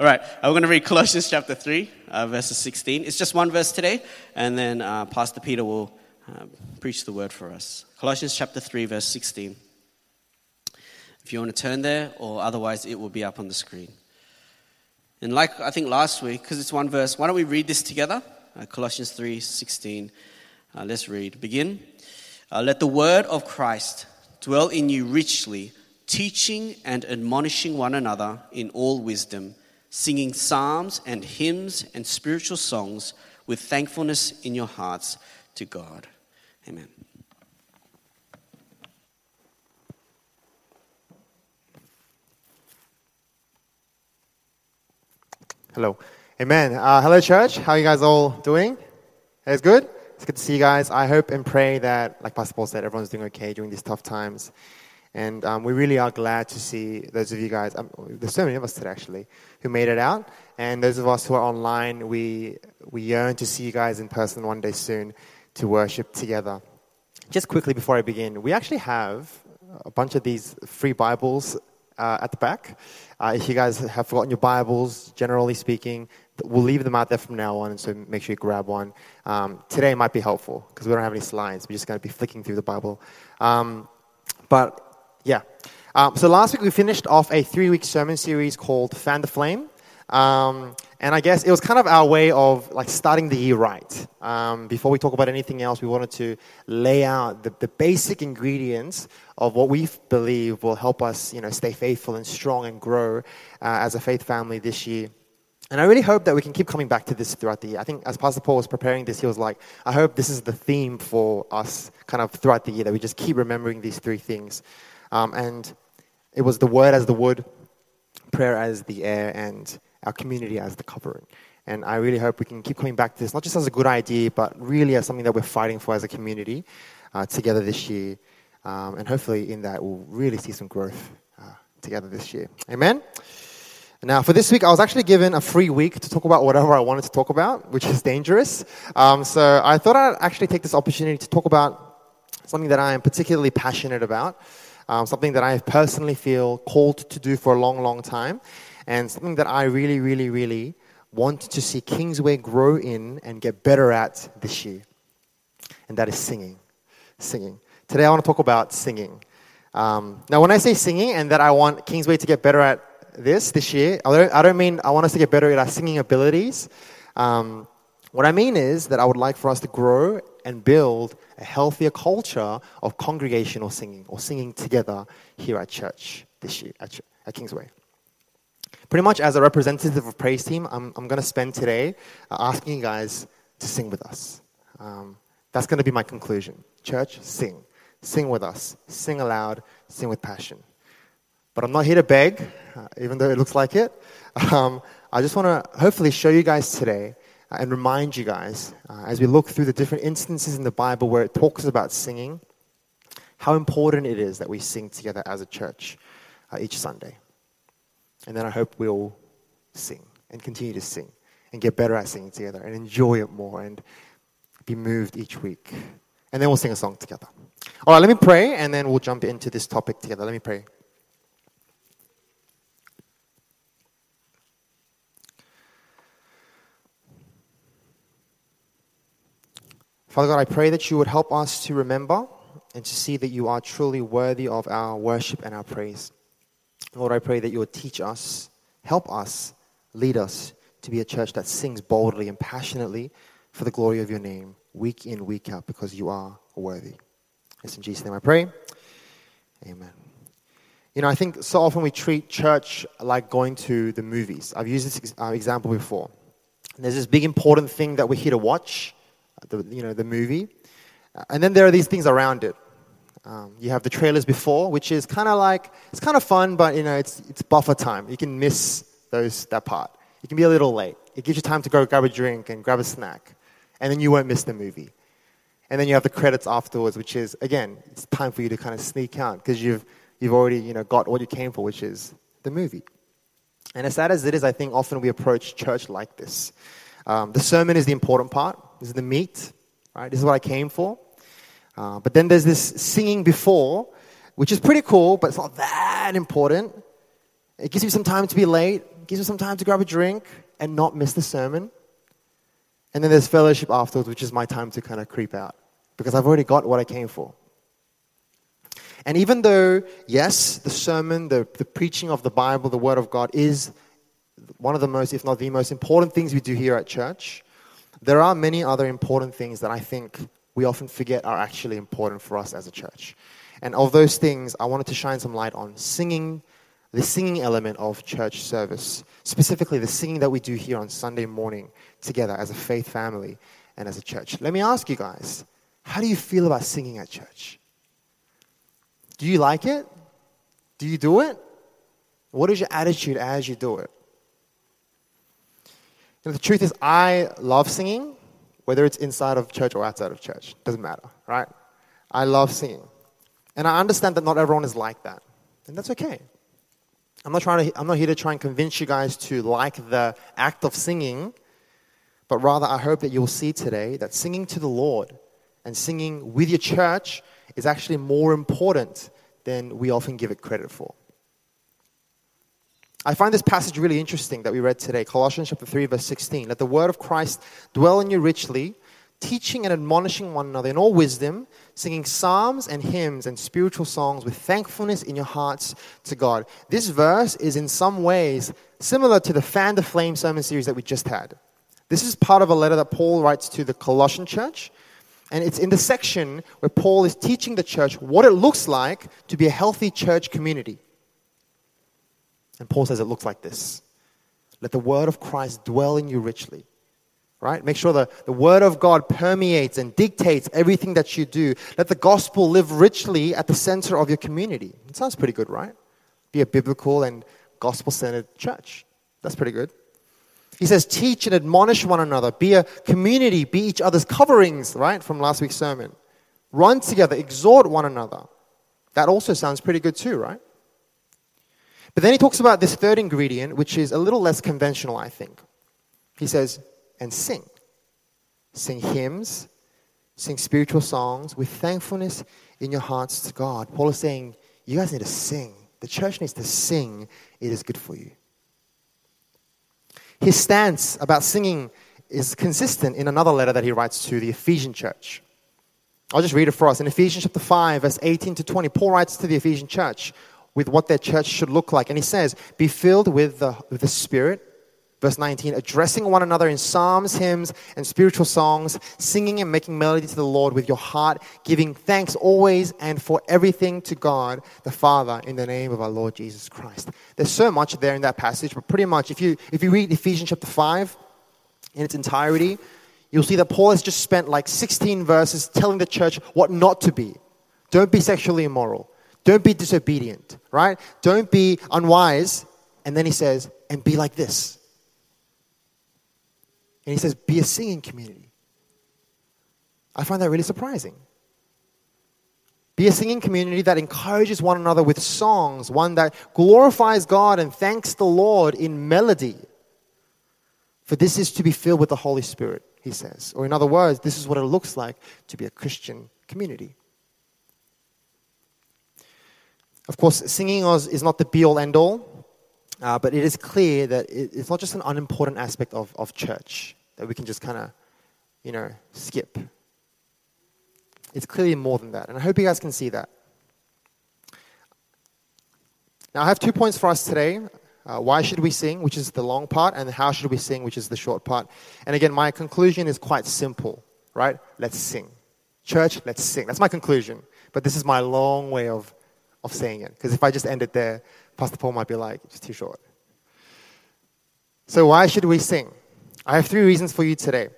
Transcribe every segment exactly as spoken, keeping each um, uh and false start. All right, we're going to read Colossians chapter three, uh, verses sixteen. It's just one verse today, and then uh, Pastor Peter will uh, preach the word for us. Colossians chapter three, verse sixteen. If you want to turn there, or otherwise it will be up on the screen. And like I think last week, because it's one verse, why don't we read this together? Uh, Colossians three, sixteen. Uh, let's read. Begin. Uh, Let the word of Christ dwell in you richly, teaching and admonishing one another in all wisdom, singing psalms and hymns and spiritual songs with thankfulness in your hearts to God. Amen. Hello. Amen. Uh, hello, church. How are you guys all doing? It's good? It's good to see you guys. I hope and pray that, like Pastor Paul said, everyone's doing okay during these tough times. And um, we really are glad to see those of you guys, um, there's so many of us today actually, who made it out. And those of us who are online, we we yearn to see you guys in person one day soon to worship together. Just quickly before I begin, we actually have a bunch of these free Bibles uh, at the back. Uh, if you guys have forgotten your Bibles, generally speaking, we'll leave them out there from now on, and so make sure you grab one. Um, today might be helpful because we don't have any slides. We're just going to be flicking through the Bible. Um, but... Yeah. Um, so last week we finished off a three-week sermon series called Fan the Flame. Um, and I guess it was kind of our way of like starting the year right. Um, before we talk about anything else, we wanted to lay out the, the basic ingredients of what we believe will help us, you know, stay faithful and strong and grow uh, as a faith family this year. And I really hope that we can keep coming back to this throughout the year. I think as Pastor Paul was preparing this, he was like, I hope this is the theme for us kind of throughout the year, that we just keep remembering these three things. Um, and it was the word as the wood, prayer as the air, and our community as the covering. And I really hope we can keep coming back to this, not just as a good idea, but really as something that we're fighting for as a community uh, together this year. Um, and hopefully in that, we'll really see some growth uh, together this year. Amen? Now, for this week, I was actually given a free week to talk about whatever I wanted to talk about, which is dangerous. Um, so I thought I'd actually take this opportunity to talk about something that I am particularly passionate about. Um, something that I personally feel called to do for a long, long time, and something that I really, really, really want to see Kingsway grow in and get better at this year, and that is singing. Singing. Today I want to talk about singing. Um, now, when I say singing and that I want Kingsway to get better at this this year, I don't, I don't mean I want us to get better at our singing abilities. Um, what I mean is that I would like for us to grow and build a healthier culture of congregational singing or singing together here at church this year, at, at Kingsway. Pretty much as a representative of Praise Team, I'm, I'm going to spend today asking you guys to sing with us. Um, that's going to be my conclusion. Church, sing. Sing with us. Sing aloud. Sing with passion. But I'm not here to beg, uh, even though it looks like it. Um, I just want to hopefully show you guys today and remind you guys, uh, as we look through the different instances in the Bible where it talks about singing, how important it is that we sing together as a church uh, each Sunday. And then I hope we'll sing and continue to sing and get better at singing together and enjoy it more and be moved each week. And then we'll sing a song together. All right, let me pray, and then we'll jump into this topic together. Let me pray. Father God, I pray that you would help us to remember and to see that you are truly worthy of our worship and our praise. Lord, I pray that you would teach us, help us, lead us to be a church that sings boldly and passionately for the glory of your name, week in, week out, because you are worthy. It's in Jesus' name I pray. Amen. You know, I think so often we treat church like going to the movies. I've used this example before. There's this big important thing that we're here to watch, The, you know, the movie. And then there are these things around it. Um, you have the trailers before, which is kind of like, it's kind of fun, but, you know, it's it's buffer time. You can miss those that part. You can be a little late. It gives you time to go grab a drink and grab a snack. And then you won't miss the movie. And then you have the credits afterwards, which is, again, it's time for you to kind of sneak out because you've you've already, you know, got what you came for, which is the movie. And as sad as it is, I think often we approach church like this. Um, the sermon is the important part. This is the meat, right? This is what I came for. Uh, but then there's this singing before, which is pretty cool, but it's not that important. It gives you some time to be late, gives us some time to grab a drink and not miss the sermon. And then there's fellowship afterwards, which is my time to kind of creep out because I've already got what I came for. And even though, yes, the sermon, the, the preaching of the Bible, the Word of God is one of the most, if not the most important things we do here at church, there are many other important things that I think we often forget are actually important for us as a church. And of those things, I wanted to shine some light on singing, the singing element of church service, specifically the singing that we do here on Sunday morning together as a faith family and as a church. Let me ask you guys, how do you feel about singing at church? Do you like it? Do you do it? What is your attitude as you do it? And the truth is, I love singing, whether it's inside of church or outside of church. Doesn't matter, right? I love singing. And I understand that not everyone is like that. And that's okay. I'm not trying to, I'm not here to try and convince you guys to like the act of singing, but rather I hope that you'll see today that singing to the Lord and singing with your church is actually more important than we often give it credit for. I find this passage really interesting that we read today, Colossians chapter three, verse sixteen. Let the word of Christ dwell in you richly, teaching and admonishing one another in all wisdom, singing psalms and hymns and spiritual songs with thankfulness in your hearts to God. This verse is in some ways similar to the Fan the Flame sermon series that we just had. This is part of a letter that Paul writes to the Colossian church. And it's in the section where Paul is teaching the church what it looks like to be a healthy church community. And Paul says it looks like this. Let the word of Christ dwell in you richly. Right? Make sure the, the word of God permeates and dictates everything that you do. Let the gospel live richly at the center of your community. It sounds pretty good, right? Be a biblical and gospel-centered church. That's pretty good. He says, teach and admonish one another. Be a community. Be each other's coverings, right? From last week's sermon. Run together. Exhort one another. That also sounds pretty good too, right? But then he talks about this third ingredient, which is a little less conventional, I think. He says, and sing. Sing hymns, sing spiritual songs with thankfulness in your hearts to God. Paul is saying, you guys need to sing. The church needs to sing. It is good for you. His stance about singing is consistent in another letter that he writes to the Ephesian church. I'll just read it for us. In Ephesians chapter five, verse eighteen to twenty, Paul writes to the Ephesian church with what their church should look like. And he says, be filled with the, with the Spirit. Verse nineteen, addressing one another in psalms, hymns, and spiritual songs, singing and making melody to the Lord with your heart, giving thanks always and for everything to God the Father in the name of our Lord Jesus Christ. There's so much there in that passage, but pretty much if you if you read Ephesians chapter five in its entirety, you'll see that Paul has just spent like sixteen verses telling the church what not to be. Don't be sexually immoral. Don't be disobedient, right? Don't be unwise. And then he says, and be like this. And he says, be a singing community. I find that really surprising. Be a singing community that encourages one another with songs, one that glorifies God and thanks the Lord in melody. For this is to be filled with the Holy Spirit, he says. Or in other words, this is what it looks like to be a Christian community. Of course, singing is not the be-all, end-all, uh, but it is clear that it, it's not just an unimportant aspect of, of church that we can just kind of, you know, skip. It's clearly more than that, and I hope you guys can see that. Now, I have two points for us today. Uh, why should we sing, which is the long part, and how should we sing, which is the short part. And again, my conclusion is quite simple, right? Let's sing. Church, let's sing. That's my conclusion, but this is my long way of of saying it. Because if I just end it there, Pastor Paul might be like, it's too short. So why should we sing? I have three reasons for you today.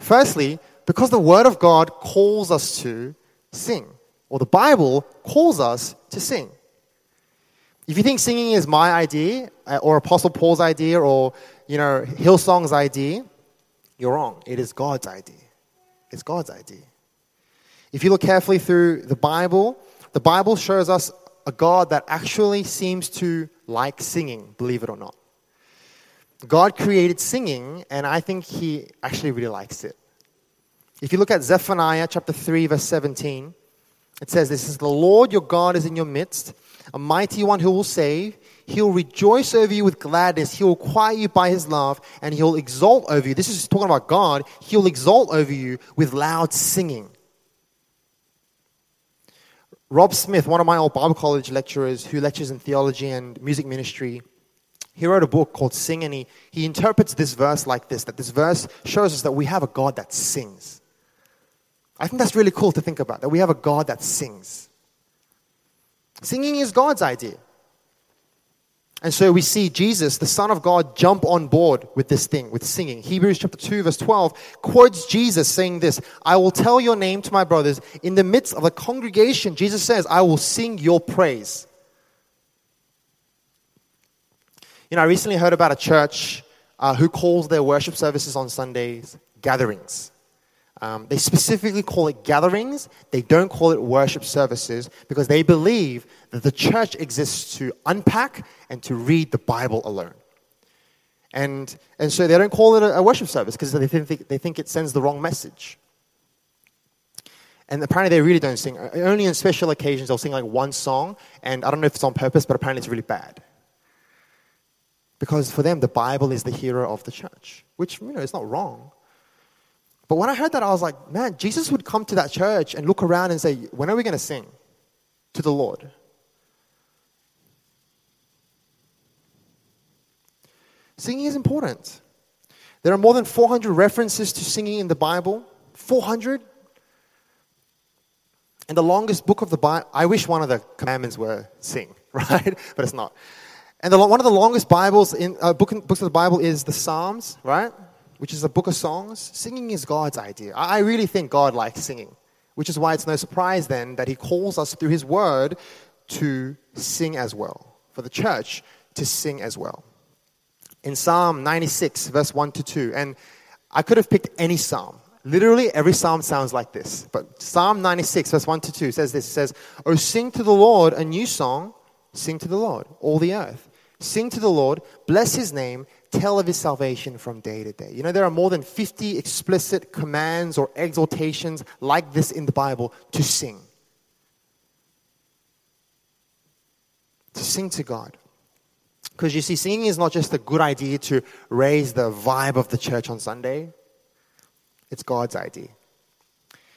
Firstly, because the Word of God calls us to sing. Or the Bible calls us to sing. If you think singing is my idea, or Apostle Paul's idea, or, you know, Hillsong's idea, you're wrong. It is God's idea. It's God's idea. If you look carefully through the Bible, the Bible shows us a God that actually seems to like singing, believe it or not. God created singing, and I think he actually really likes it. If you look at Zephaniah chapter three, verse seventeen, it says this, the Lord your God is in your midst, a mighty one who will save. He'll rejoice over you with gladness. He'll acquire you by his love, and he'll exalt over you. This is talking about God. He'll exalt over you with loud singing. Rob Smith, one of my old Bible college lecturers who lectures in theology and music ministry, he wrote a book called Sing, and he, he interprets this verse like this, that this verse shows us that we have a God that sings. I think that's really cool to think about, that we have a God that sings. Singing is God's idea. And so we see Jesus, the Son of God, jump on board with this thing, with singing. Hebrews chapter two, verse twelve, quotes Jesus saying this, I will tell your name to my brothers. In the midst of the congregation, Jesus says, I will sing your praise. You know, I recently heard about a church uh, who calls their worship services on Sundays gatherings. Um, they specifically call it gatherings. They don't call it worship services because they believe that the church exists to unpack and to read the Bible alone. And and so they don't call it a, a worship service because they think, they think it sends the wrong message. And apparently they really don't sing. Only on special occasions they'll sing like one song, and I don't know if it's on purpose, but apparently it's really bad. Because for them, the Bible is the hero of the church, which, you know, it's not wrong. But when I heard that, I was like, man, Jesus would come to that church and look around and say, when are we going to sing to the Lord? Singing is important. There are more than four hundred references to singing in the Bible. four hundred? And the longest book of the Bible, I wish one of the commandments were sing, right? But it's not. And the, one of the longest Bibles in, uh, book in books of the Bible is the Psalms, right? Which is a book of songs. Singing is God's idea. I really think God likes singing, which is why it's no surprise then that he calls us through his word to sing as well, for the church to sing as well. In Psalm ninety-six, verse one to two, and I could have picked any psalm. Literally every psalm sounds like this, but Psalm ninety-six, verse one to two says this. It says, "Oh, sing to the Lord a new song, sing to the Lord, all the earth. Sing to the Lord, bless his name, tell of his salvation from day to day." You know, there are more than fifty explicit commands or exhortations like this in the Bible to sing. To sing to God. Because you see, singing is not just a good idea to raise the vibe of the church on Sunday. It's God's idea.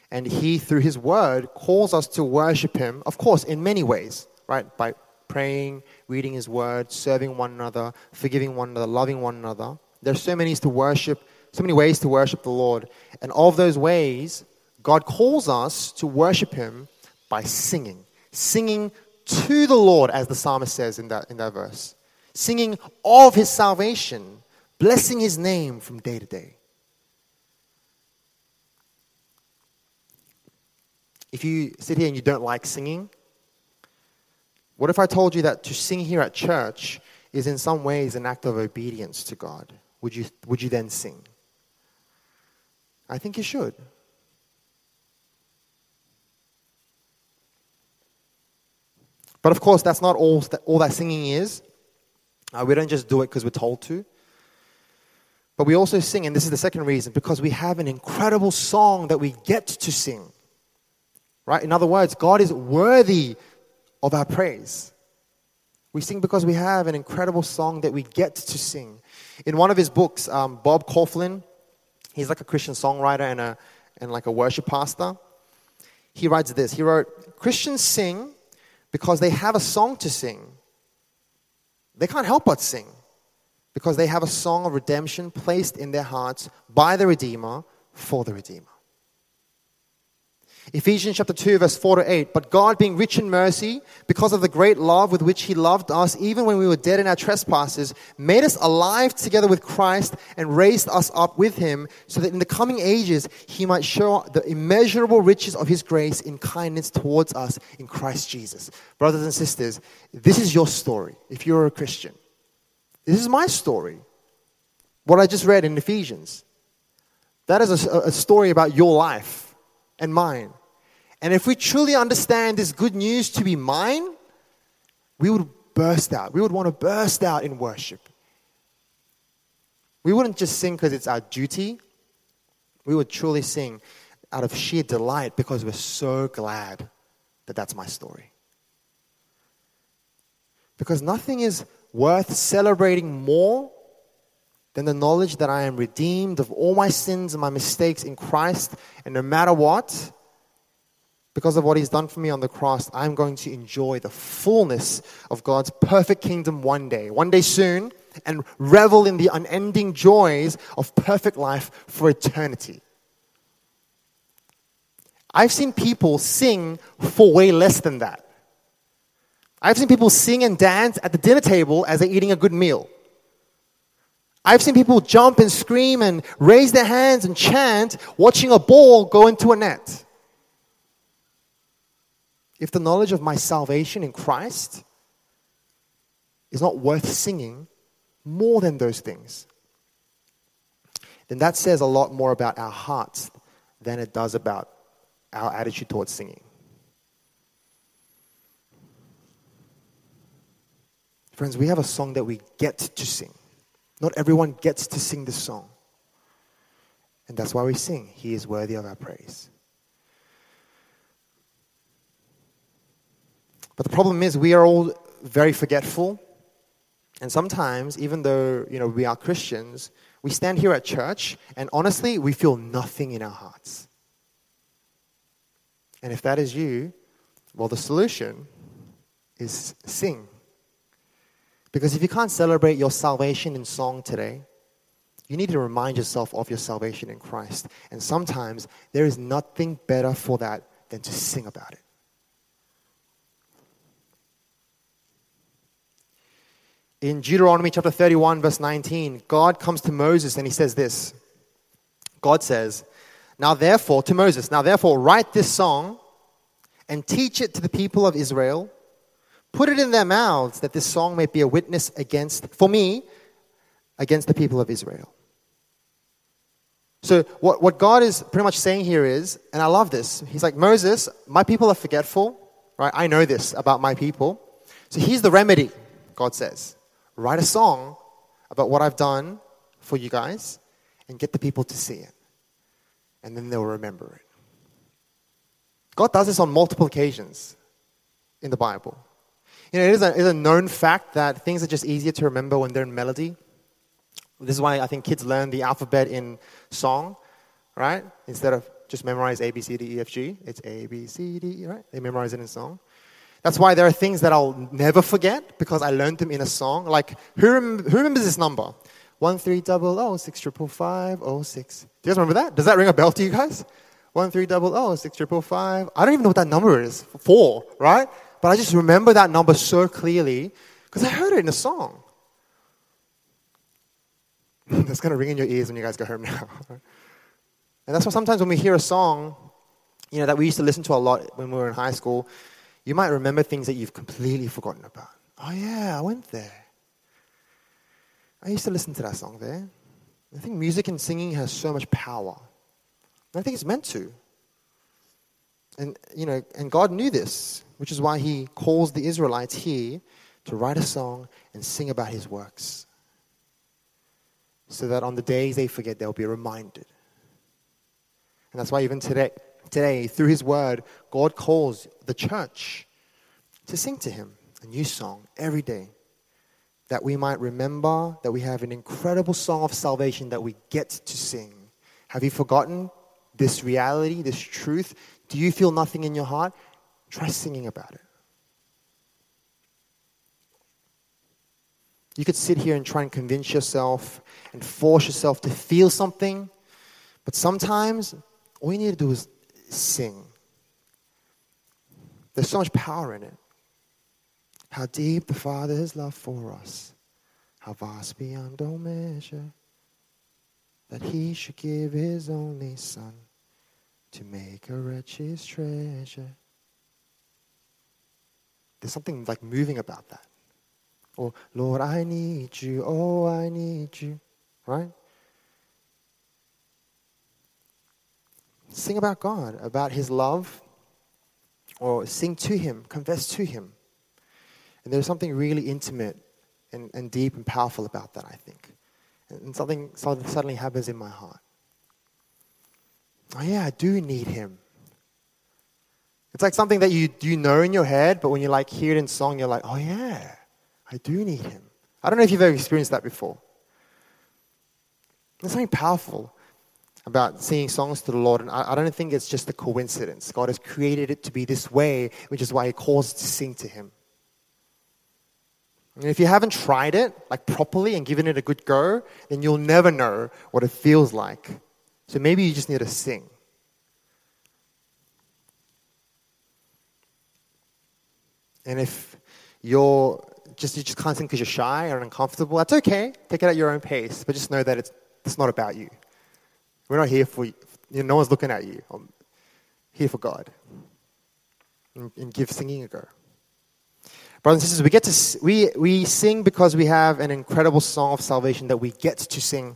And he, through his word, calls us to worship him, of course, in many ways, right? By praying, reading his word, serving one another, forgiving one another, loving one another. There are so many to worship, so many ways to worship the Lord. And of those ways, God calls us to worship him by singing. Singing to the Lord, as the psalmist says in that in that verse. Singing of his salvation, blessing his name from day to day. If you sit here and you don't like singing, what if I told you that to sing here at church is in some ways an act of obedience to God? Would you would you then sing? I think you should. But of course, that's not all that, all that singing is. Uh, we don't just do it because we're told to. But we also sing, and this is the second reason, because we have an incredible song that we get to sing. Right? In other words, God is worthy of our praise. We sing because we have an incredible song that we get to sing. In one of his books, um, Bob Kauflin, he's like a Christian songwriter and a and like a worship pastor. He writes this. He wrote, Christians sing because they have a song to sing. They can't help but sing because they have a song of redemption placed in their hearts by the Redeemer for the Redeemer. Ephesians chapter two, verse four to eight, "But God, being rich in mercy, because of the great love with which he loved us, even when we were dead in our trespasses, made us alive together with Christ and raised us up with him, so that in the coming ages he might show the immeasurable riches of his grace in kindness towards us in Christ Jesus." Brothers and sisters, this is your story if you're a Christian. This is my story, what I just read in Ephesians. That is a, a story about your life and mine. And if we truly understand this good news to be mine, we would burst out. We would want to burst out in worship. We wouldn't just sing because it's our duty. We would truly sing out of sheer delight because we're so glad that that's my story. Because nothing is worth celebrating more than the knowledge that I am redeemed of all my sins and my mistakes in Christ, and no matter what, because of what He's done for me on the cross, I'm going to enjoy the fullness of God's perfect kingdom one day, one day soon, and revel in the unending joys of perfect life for eternity. I've seen people sing for way less than that. I've seen people sing and dance at the dinner table as they're eating a good meal. I've seen people jump and scream and raise their hands and chant, watching a ball go into a net. If the knowledge of my salvation in Christ is not worth singing more than those things, then that says a lot more about our hearts than it does about our attitude towards singing. Friends, we have a song that we get to sing. Not everyone gets to sing this song. And that's why we sing, He is worthy of our praise. But the problem is we are all very forgetful. And sometimes, even though, you know, we are Christians, we stand here at church and honestly, we feel nothing in our hearts. And if that is you, well, the solution is sing. Because if you can't celebrate your salvation in song today, you need to remind yourself of your salvation in Christ. And sometimes there is nothing better for that than to sing about it. In Deuteronomy chapter thirty-one, verse nineteen, God comes to Moses and He says this. God says, Now therefore, to Moses, now therefore write this song and teach it to the people of Israel. Put it in their mouths that this song may be a witness against, for me, against the people of Israel. So what, what God is pretty much saying here is, and I love this, He's like, Moses, my people are forgetful, right? I know this about my people. So here's the remedy, God says. Write a song about what I've done for you guys and get the people to see it. And then they'll remember it. God does this on multiple occasions in the Bible. You know, it is a, it is a known fact that things are just easier to remember when they're in melody. This is why I think kids learn the alphabet in song, right? Instead of just memorize A, B, C, D, E, F, G. It's A, B, C, D, E, right? They memorize it in song. That's why there are things that I'll never forget because I learned them in a song. Like, who, rem- who remembers this number? One three double oh six triple five oh six. Do you guys remember that? Does that ring a bell to you guys? One three double oh six triple five. I don't even know what that number is. Four, right? But I just remember that number so clearly because I heard it in a song. That's gonna ring in your ears when you guys go home now. And that's why sometimes when we hear a song, you know, that we used to listen to a lot when we were in high school, you might remember things that you've completely forgotten about. Oh yeah, I went there. I used to listen to that song there. I think music and singing has so much power. And I think it's meant to. And, you know, and God knew this, which is why He calls the Israelites here to write a song and sing about His works. So that on the days they forget, they'll be reminded. And that's why even today, today through His word, God calls the church to sing to Him a new song every day. That we might remember that we have an incredible song of salvation that we get to sing. Have you forgotten this reality, this truth? Do you feel nothing in your heart? Try singing about it. You could sit here and try and convince yourself and force yourself to feel something, but sometimes all you need to do is sing. There's so much power in it. How deep the Father's love for us, how vast beyond all measure, that He should give His only Son to make a wretch His treasure. There's something like moving about that. Or, Lord, I need you, oh, I need you, right? Sing about God, about His love, or sing to Him, confess to Him. And there's something really intimate and, and deep and powerful about that, I think. And something suddenly happens in my heart. Oh yeah, I do need Him. It's like something that you you know in your head, but when you like hear it in song, you're like, oh yeah, I do need Him. I don't know if you've ever experienced that before. There's something powerful about singing songs to the Lord, and I, I don't think it's just a coincidence. God has created it to be this way, which is why He calls us to sing to Him. And if you haven't tried it, like properly and given it a good go, then you'll never know what it feels like. So maybe you just need to sing. And if you're just you just can't sing because you're shy or uncomfortable, that's okay. Take it at your own pace, but just know that it's it's not about you. We're not here for you. You know, no one's looking at you. I'm here for God. And, and give singing a go. Brothers and sisters, we get to we we sing because we have an incredible song of salvation that we get to sing.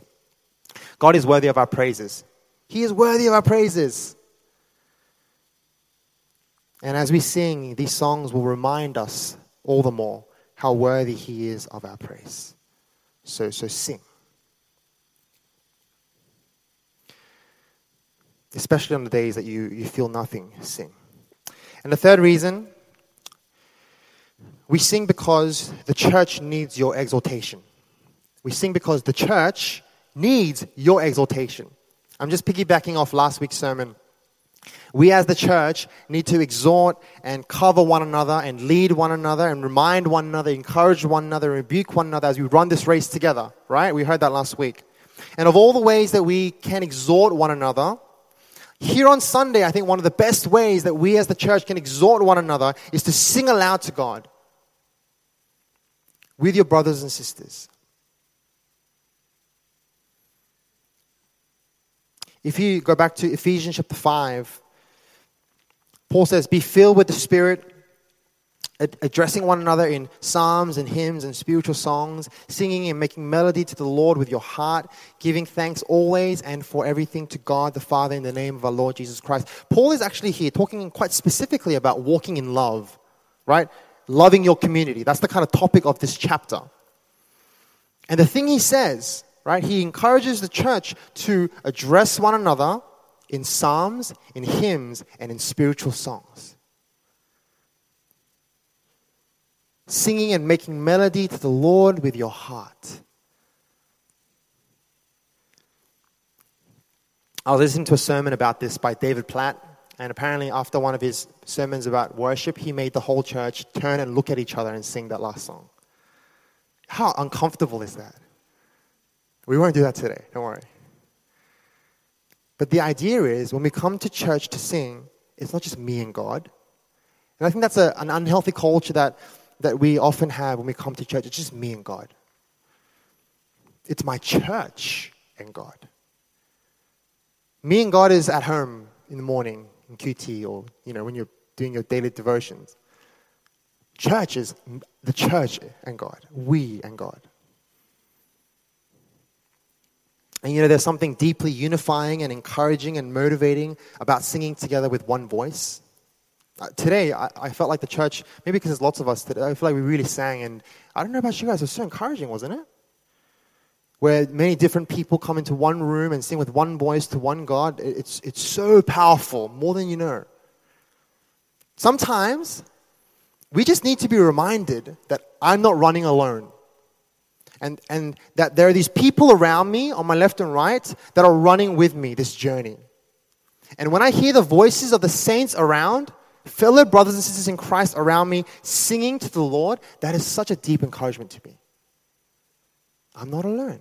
God is worthy of our praises. He is worthy of our praises. And as we sing, these songs will remind us all the more how worthy He is of our praise. So, so sing. Especially on the days that you, you feel nothing, sing. And the third reason, we sing because the church needs your exhortation. We sing because the church needs your exhortation. I'm just piggybacking off last week's sermon. We as the church need to exhort and cover one another and lead one another and remind one another, encourage one another, rebuke one another as we run this race together, right? We heard that last week. And of all the ways that we can exhort one another, here on Sunday, I think one of the best ways that we as the church can exhort one another is to sing aloud to God with your brothers and sisters. If you go back to Ephesians chapter five, Paul says, be filled with the Spirit, ad- addressing one another in psalms and hymns and spiritual songs, singing and making melody to the Lord with your heart, giving thanks always and for everything to God the Father in the name of our Lord Jesus Christ. Paul is actually here talking quite specifically about walking in love, right? Loving your community. That's the kind of topic of this chapter. And the thing he says, right, he encourages the church to address one another in psalms, in hymns, and in spiritual songs. Singing and making melody to the Lord with your heart. I was listening to a sermon about this by David Platt, and apparently after one of his sermons about worship, he made the whole church turn and look at each other and sing that last song. How uncomfortable is that? We won't do that today, don't worry. But the idea is when we come to church to sing, it's not just me and God. And I think that's a, an unhealthy culture that, that we often have when we come to church. It's just me and God. It's my church and God. Me and God is at home in the morning in Q T or, you know, when you're doing your daily devotions. Church is the church and God. We and God. And, you know, there's something deeply unifying and encouraging and motivating about singing together with one voice. Uh, today, I, I felt like the church, maybe because there's lots of us today, I feel like we really sang. And I don't know about you guys, it was so encouraging, wasn't it? Where many different people come into one room and sing with one voice to one God. It, it's, it's so powerful, more than you know. Sometimes, we just need to be reminded that I'm not running alone. And and that there are these people around me on my left and right that are running with me this journey. And when I hear the voices of the saints around, fellow brothers and sisters in Christ around me singing to the Lord, that is such a deep encouragement to me. I'm not alone.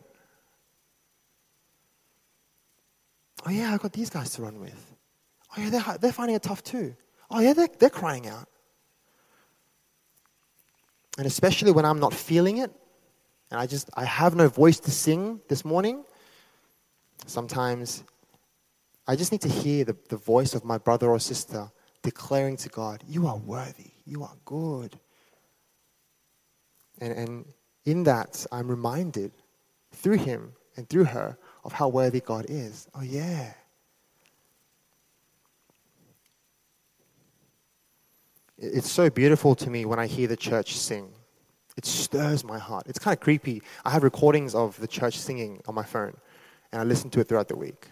Oh yeah, I've got these guys to run with. Oh yeah, they're, they're finding it tough too. Oh yeah, they're, they're crying out. And especially when I'm not feeling it, and I just, I have no voice to sing this morning. Sometimes I just need to hear the, the voice of my brother or sister declaring to God, you are worthy, you are good. And, and in that, I'm reminded through him and through her of how worthy God is. Oh yeah. It's so beautiful to me when I hear the church sing. It stirs my heart. It's kind of creepy. I have recordings of the church singing on my phone, and I listen to it throughout the week.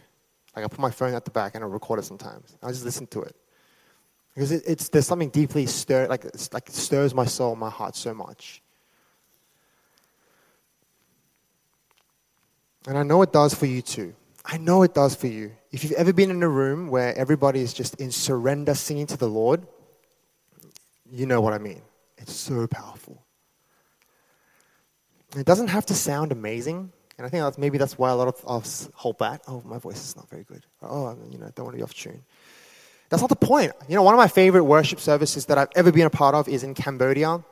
Like I put my phone at the back and I record it sometimes. I just listen to it because it, it's there's something deeply stir like it's, like it stirs my soul, my heart so much. And I know it does for you too. I know it does for you. If you've ever been in a room where everybody is just in surrender singing to the Lord, you know what I mean. It's so powerful. It doesn't have to sound amazing. And I think that's, maybe that's why a lot of us hold back. Oh, my voice is not very good. Oh, I you know, don't want to be off tune. That's not the point. You know, one of my favorite worship services that I've ever been a part of is in Cambodia,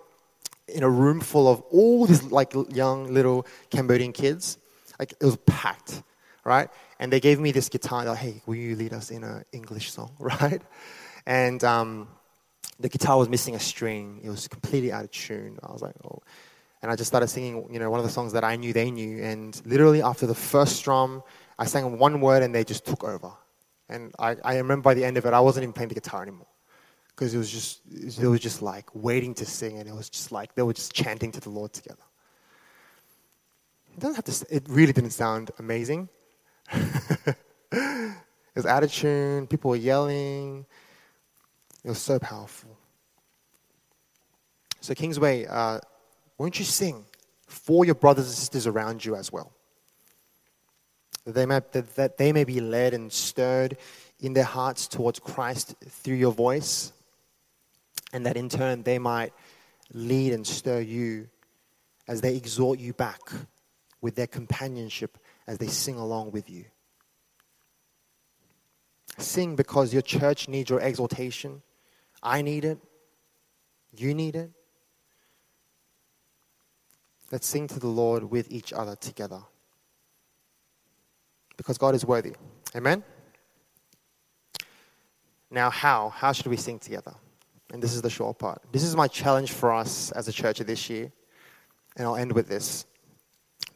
in a room full of all these like young little Cambodian kids. Like it was packed, right? And they gave me this guitar. They're like, hey, will you lead us in an English song, right? And um, the guitar was missing a string. It was completely out of tune. I was like, oh. And I just started singing, you know, one of the songs that I knew they knew. And literally after the first strum, I sang one word and they just took over. And I, I remember by the end of it, I wasn't even playing the guitar anymore. Because it was just, it was just like waiting to sing. And it was just like, they were just chanting to the Lord together. It doesn't have to, it really didn't sound amazing. It was out of tune. People were yelling. It was so powerful. So Kingsway, uh, won't you sing for your brothers and sisters around you as well? That they, may, that, that they may be led and stirred in their hearts towards Christ through your voice. And that in turn they might lead and stir you as they exhort you back with their companionship as they sing along with you. Sing because your church needs your exhortation. I need it. You need it. Let's sing to the Lord with each other together. Because God is worthy. Amen? Now how? How should we sing together? And this is the short part. This is my challenge for us as a church this year. And I'll end with this.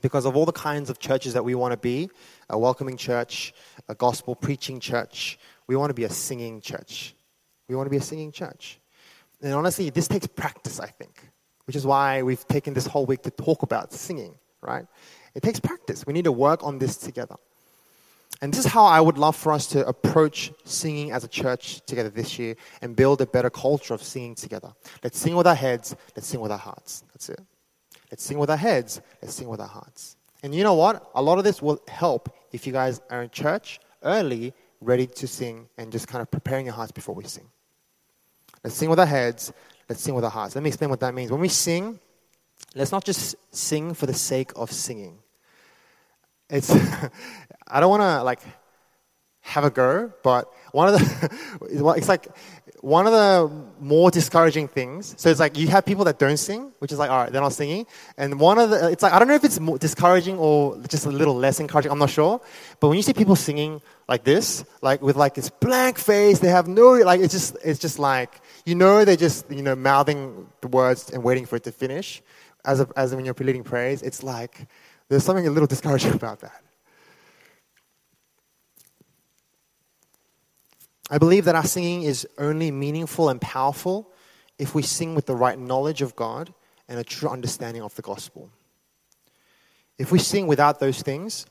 Because of all the kinds of churches that we want to be, a welcoming church, a gospel preaching church, we want to be a singing church. We want to be a singing church. And honestly, this takes practice, I think. Which is why we've taken this whole week to talk about singing, right? It takes practice. We need to work on this together. And this is how I would love for us to approach singing as a church together this year and build a better culture of singing together. Let's sing with our heads. Let's sing with our hearts. That's it. Let's sing with our heads. Let's sing with our hearts. And you know what? A lot of this will help if you guys are in church early, ready to sing, and just kind of preparing your hearts before we sing. Let's sing with our heads. Let's sing with our hearts. Let me explain what that means. When we sing, let's not just sing for the sake of singing. It's I don't want to like have a go, but one of the it's like one of the more discouraging things. So it's like you have people that don't sing, which is like, all right, they're not singing. And one of the it's like I don't know if it's more discouraging or just a little less encouraging. I'm not sure. But when you see people singing like this, like with like this blank face, they have no like it's just it's just like. You know they're just, you know, mouthing the words and waiting for it to finish. As a, as when you're leading praise, it's like there's something a little discouraging about that. I believe that our singing is only meaningful and powerful if we sing with the right knowledge of God and a true understanding of the gospel. If we sing without those things,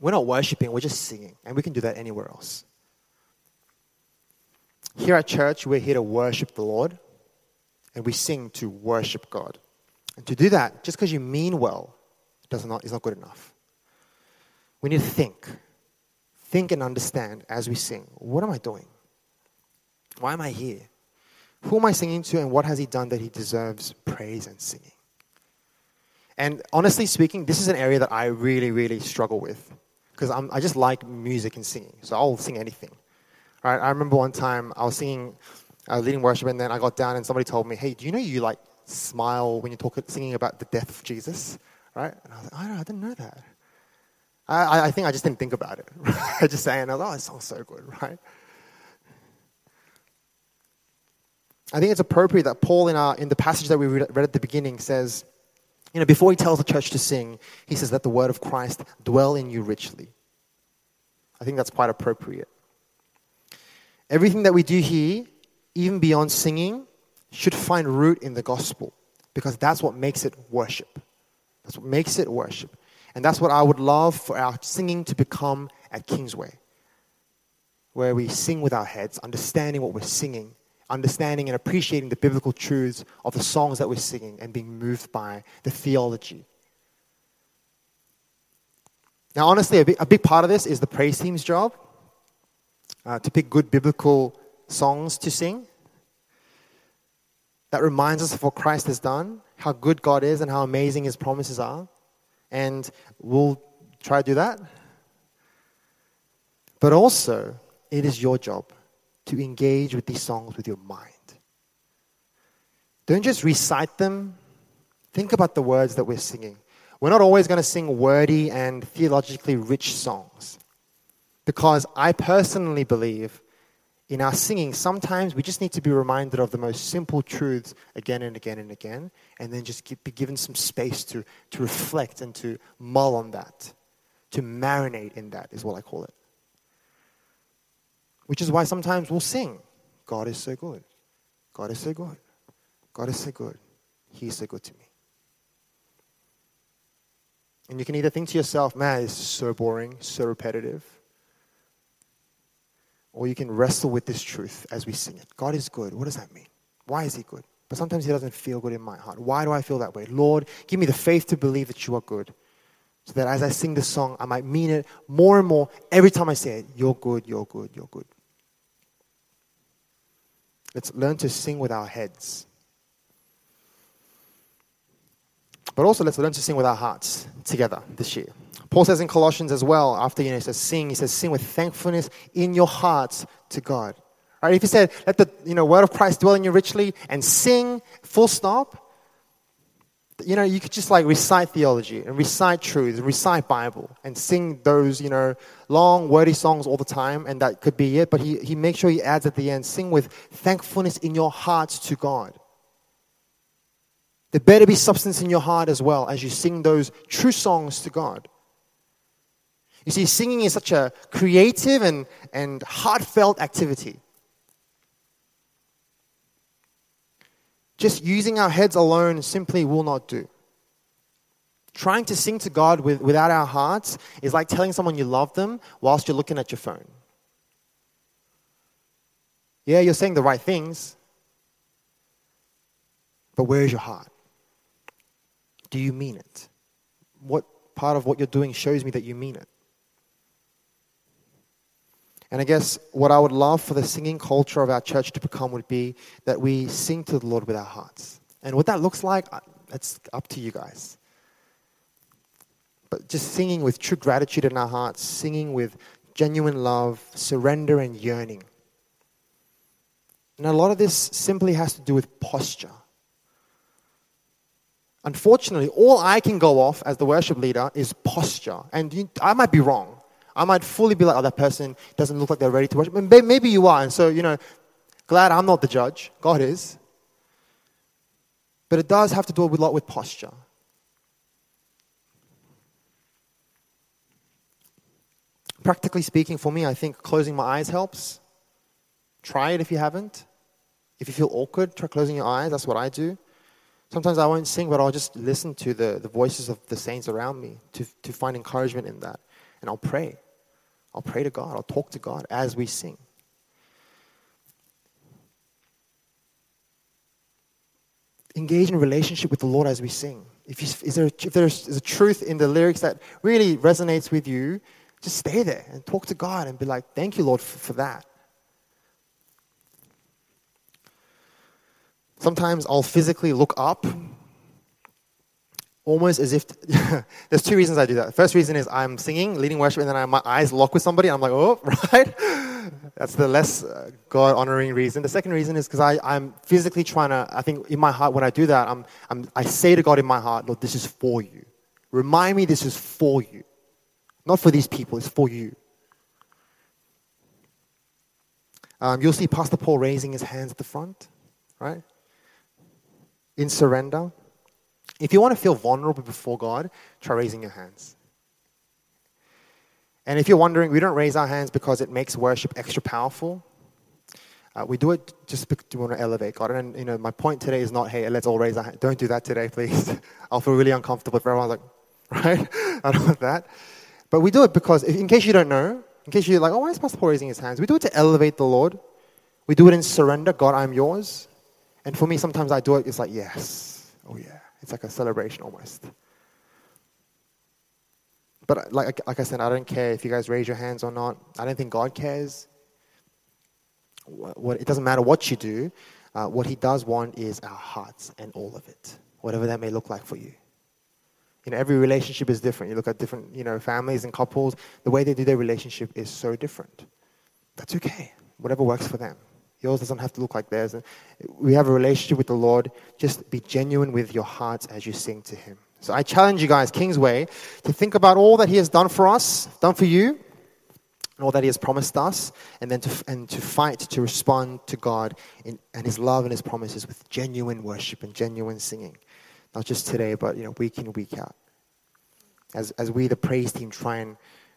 we're not worshiping, we're just singing. And we can do that anywhere else. Here at church, we're here to worship the Lord, and we sing to worship God. And to do that, just because you mean well, does not is not good enough. We need to think, think and understand as we sing. What am I doing? Why am I here? Who am I singing to, and what has He done that He deserves praise and singing? And honestly speaking, this is an area that I really, really struggle with because I'm I just like music and singing, so I'll sing anything. Right, I remember one time I was singing, I was leading worship, and then I got down and somebody told me, hey, do you know you like smile when you're talking, singing about the death of Jesus? Right? And I was like, I don't, I didn't know that. I, I think I just didn't think about it. I just sang, and I was like, oh, that sounds so good, right? I think it's appropriate that Paul in our in the passage that we read, read at the beginning says, you know, before he tells the church to sing, he says, let the word of Christ dwell in you richly. I think that's quite appropriate. Everything that we do here, even beyond singing, should find root in the gospel because that's what makes it worship. That's what makes it worship. And that's what I would love for our singing to become at Kingsway, where we sing with our heads, understanding what we're singing, understanding and appreciating the biblical truths of the songs that we're singing and being moved by the theology. Now, honestly, a big, a big part of this is the praise team's job, uh, to pick good biblical songs to sing that reminds us of what Christ has done, how good God is, and how amazing His promises are. And we'll try to do that. But also, it is your job to engage with these songs with your mind. Don't just recite them. Think about the words that we're singing. We're not always going to sing wordy and theologically rich songs, because I personally believe in our singing, sometimes we just need to be reminded of the most simple truths again and again and again, and then just be given some space to, to reflect and to mull on that, to marinate in that is what I call it. Which is why sometimes we'll sing, God is so good, God is so good, God is so good, He is so good to me. And you can either think to yourself, man, this is so boring, so repetitive. Or you can wrestle with this truth as we sing it. God is good. What does that mean? Why is He good? But sometimes He doesn't feel good in my heart. Why do I feel that way? Lord, give me the faith to believe that You are good, so that as I sing this song, I might mean it more and more every time I say it. You're good, You're good, You're good. Let's learn to sing with our heads. But also let's learn to sing with our hearts together this year. Paul says in Colossians as well, after, you know, he says sing, he says sing with thankfulness in your hearts to God. Right? If he said, let the, you know, word of Christ dwell in you richly and sing, full stop, you know, you could just like recite theology and recite truths and recite Bible and sing those, you know, long wordy songs all the time, and that could be it. But he, he makes sure he adds at the end, sing with thankfulness in your hearts to God. There better be substance in your heart as well as you sing those true songs to God. You see, singing is such a creative and, and heartfelt activity. Just using our heads alone simply will not do. Trying to sing to God with, without our hearts is like telling someone you love them whilst you're looking at your phone. Yeah, you're saying the right things, but where is your heart? Do you mean it? What part of what you're doing shows me that you mean it? And I guess what I would love for the singing culture of our church to become would be that we sing to the Lord with our hearts. And what that looks like, it's up to you guys. But just singing with true gratitude in our hearts, singing with genuine love, surrender and yearning. And a lot of this simply has to do with posture. Unfortunately, all I can go off as the worship leader is posture. And you, I might be wrong. I might fully be like, oh, that person doesn't look like they're ready to worship. And maybe you are. And so, you know, glad I'm not the judge. God is. But it does have to do a lot with posture. Practically speaking, for me, I think closing my eyes helps. Try it if you haven't. If you feel awkward, try closing your eyes. That's what I do. Sometimes I won't sing, but I'll just listen to the, the voices of the saints around me to, to find encouragement in that. And I'll pray. I'll pray to God. I'll talk to God as we sing. Engage in a relationship with the Lord as we sing. If, you, is there, if there's is a truth in the lyrics that really resonates with you, just stay there and talk to God and be like, thank you, Lord, for, for that. Sometimes I'll physically look up, almost as if, t- there's two reasons I do that. The first reason is I'm singing, leading worship, and then I, my eyes lock with somebody, and I'm like, oh, right? That's the less uh, God-honoring reason. The second reason is because I'm physically trying to, I think in my heart, when I do that, I'm, I'm, I say to God in my heart, Lord, this is for you. Remind me this is for you. Not for these people, it's for you. Um, you'll see Pastor Paul raising his hands at the front, right? In surrender. If you want to feel vulnerable before God, try raising your hands. And if you're wondering, we don't raise our hands because it makes worship extra powerful. Uh, we do it just because we want to elevate God. And you know, my point today is not, hey, let's all raise our hands. Don't do that today, please. I'll feel really uncomfortable if everyone's like, right? I don't want that. But we do it because, in case you don't know, in case you're like, oh, why is Pastor Paul raising his hands? We do it to elevate the Lord. We do it in surrender. God, I'm yours. And for me, sometimes I do it, it's like, yes, oh yeah. It's like a celebration almost. But like, like I said, I don't care if you guys raise your hands or not. I don't think God cares. What, what, it doesn't matter what you do. Uh, what he does want is our hearts and all of it, whatever that may look like for you. You know, every relationship is different. You look at different, you know, families and couples. The way they do their relationship is so different. That's okay. Whatever works for them. Yours doesn't have to look like theirs. We have a relationship with the Lord. Just be genuine with your hearts as you sing to him. So I challenge you guys, Kingsway, to think about all that he has done for us, done for you, and all that he has promised us, and then to, and to fight to respond to God in, and his love and his promises with genuine worship and genuine singing. Not just today, but, you know, week in, week out. As, as we, the praise team, try and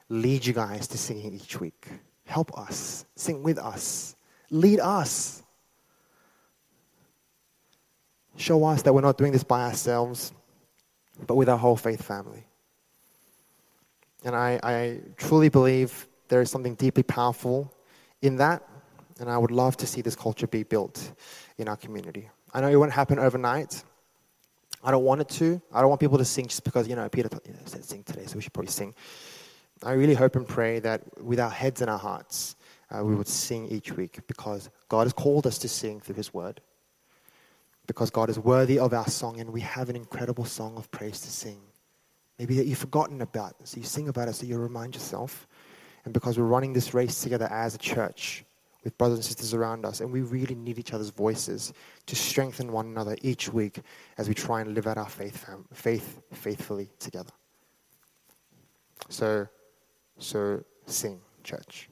lead you guys to singing each week. Help us. Sing with us. Lead us. Show us that we're not doing this by ourselves, but with our whole faith family. And I, I truly believe there is something deeply powerful in that, and I would love to see this culture be built in our community. I know it won't happen overnight. I don't want it to. I don't want people to sing just because, you know, Peter t- you know, said sing today, so we should probably sing. I really hope and pray that with our heads and our hearts, uh, we would sing each week, because God has called us to sing through his word, because God is worthy of our song, and we have an incredible song of praise to sing. Maybe that you've forgotten about, so you sing about it so you remind yourself. And because we're running this race together as a church with brothers and sisters around us, and we really need each other's voices to strengthen one another each week as we try and live out our faith fam- faith faithfully together. So, so sing, church.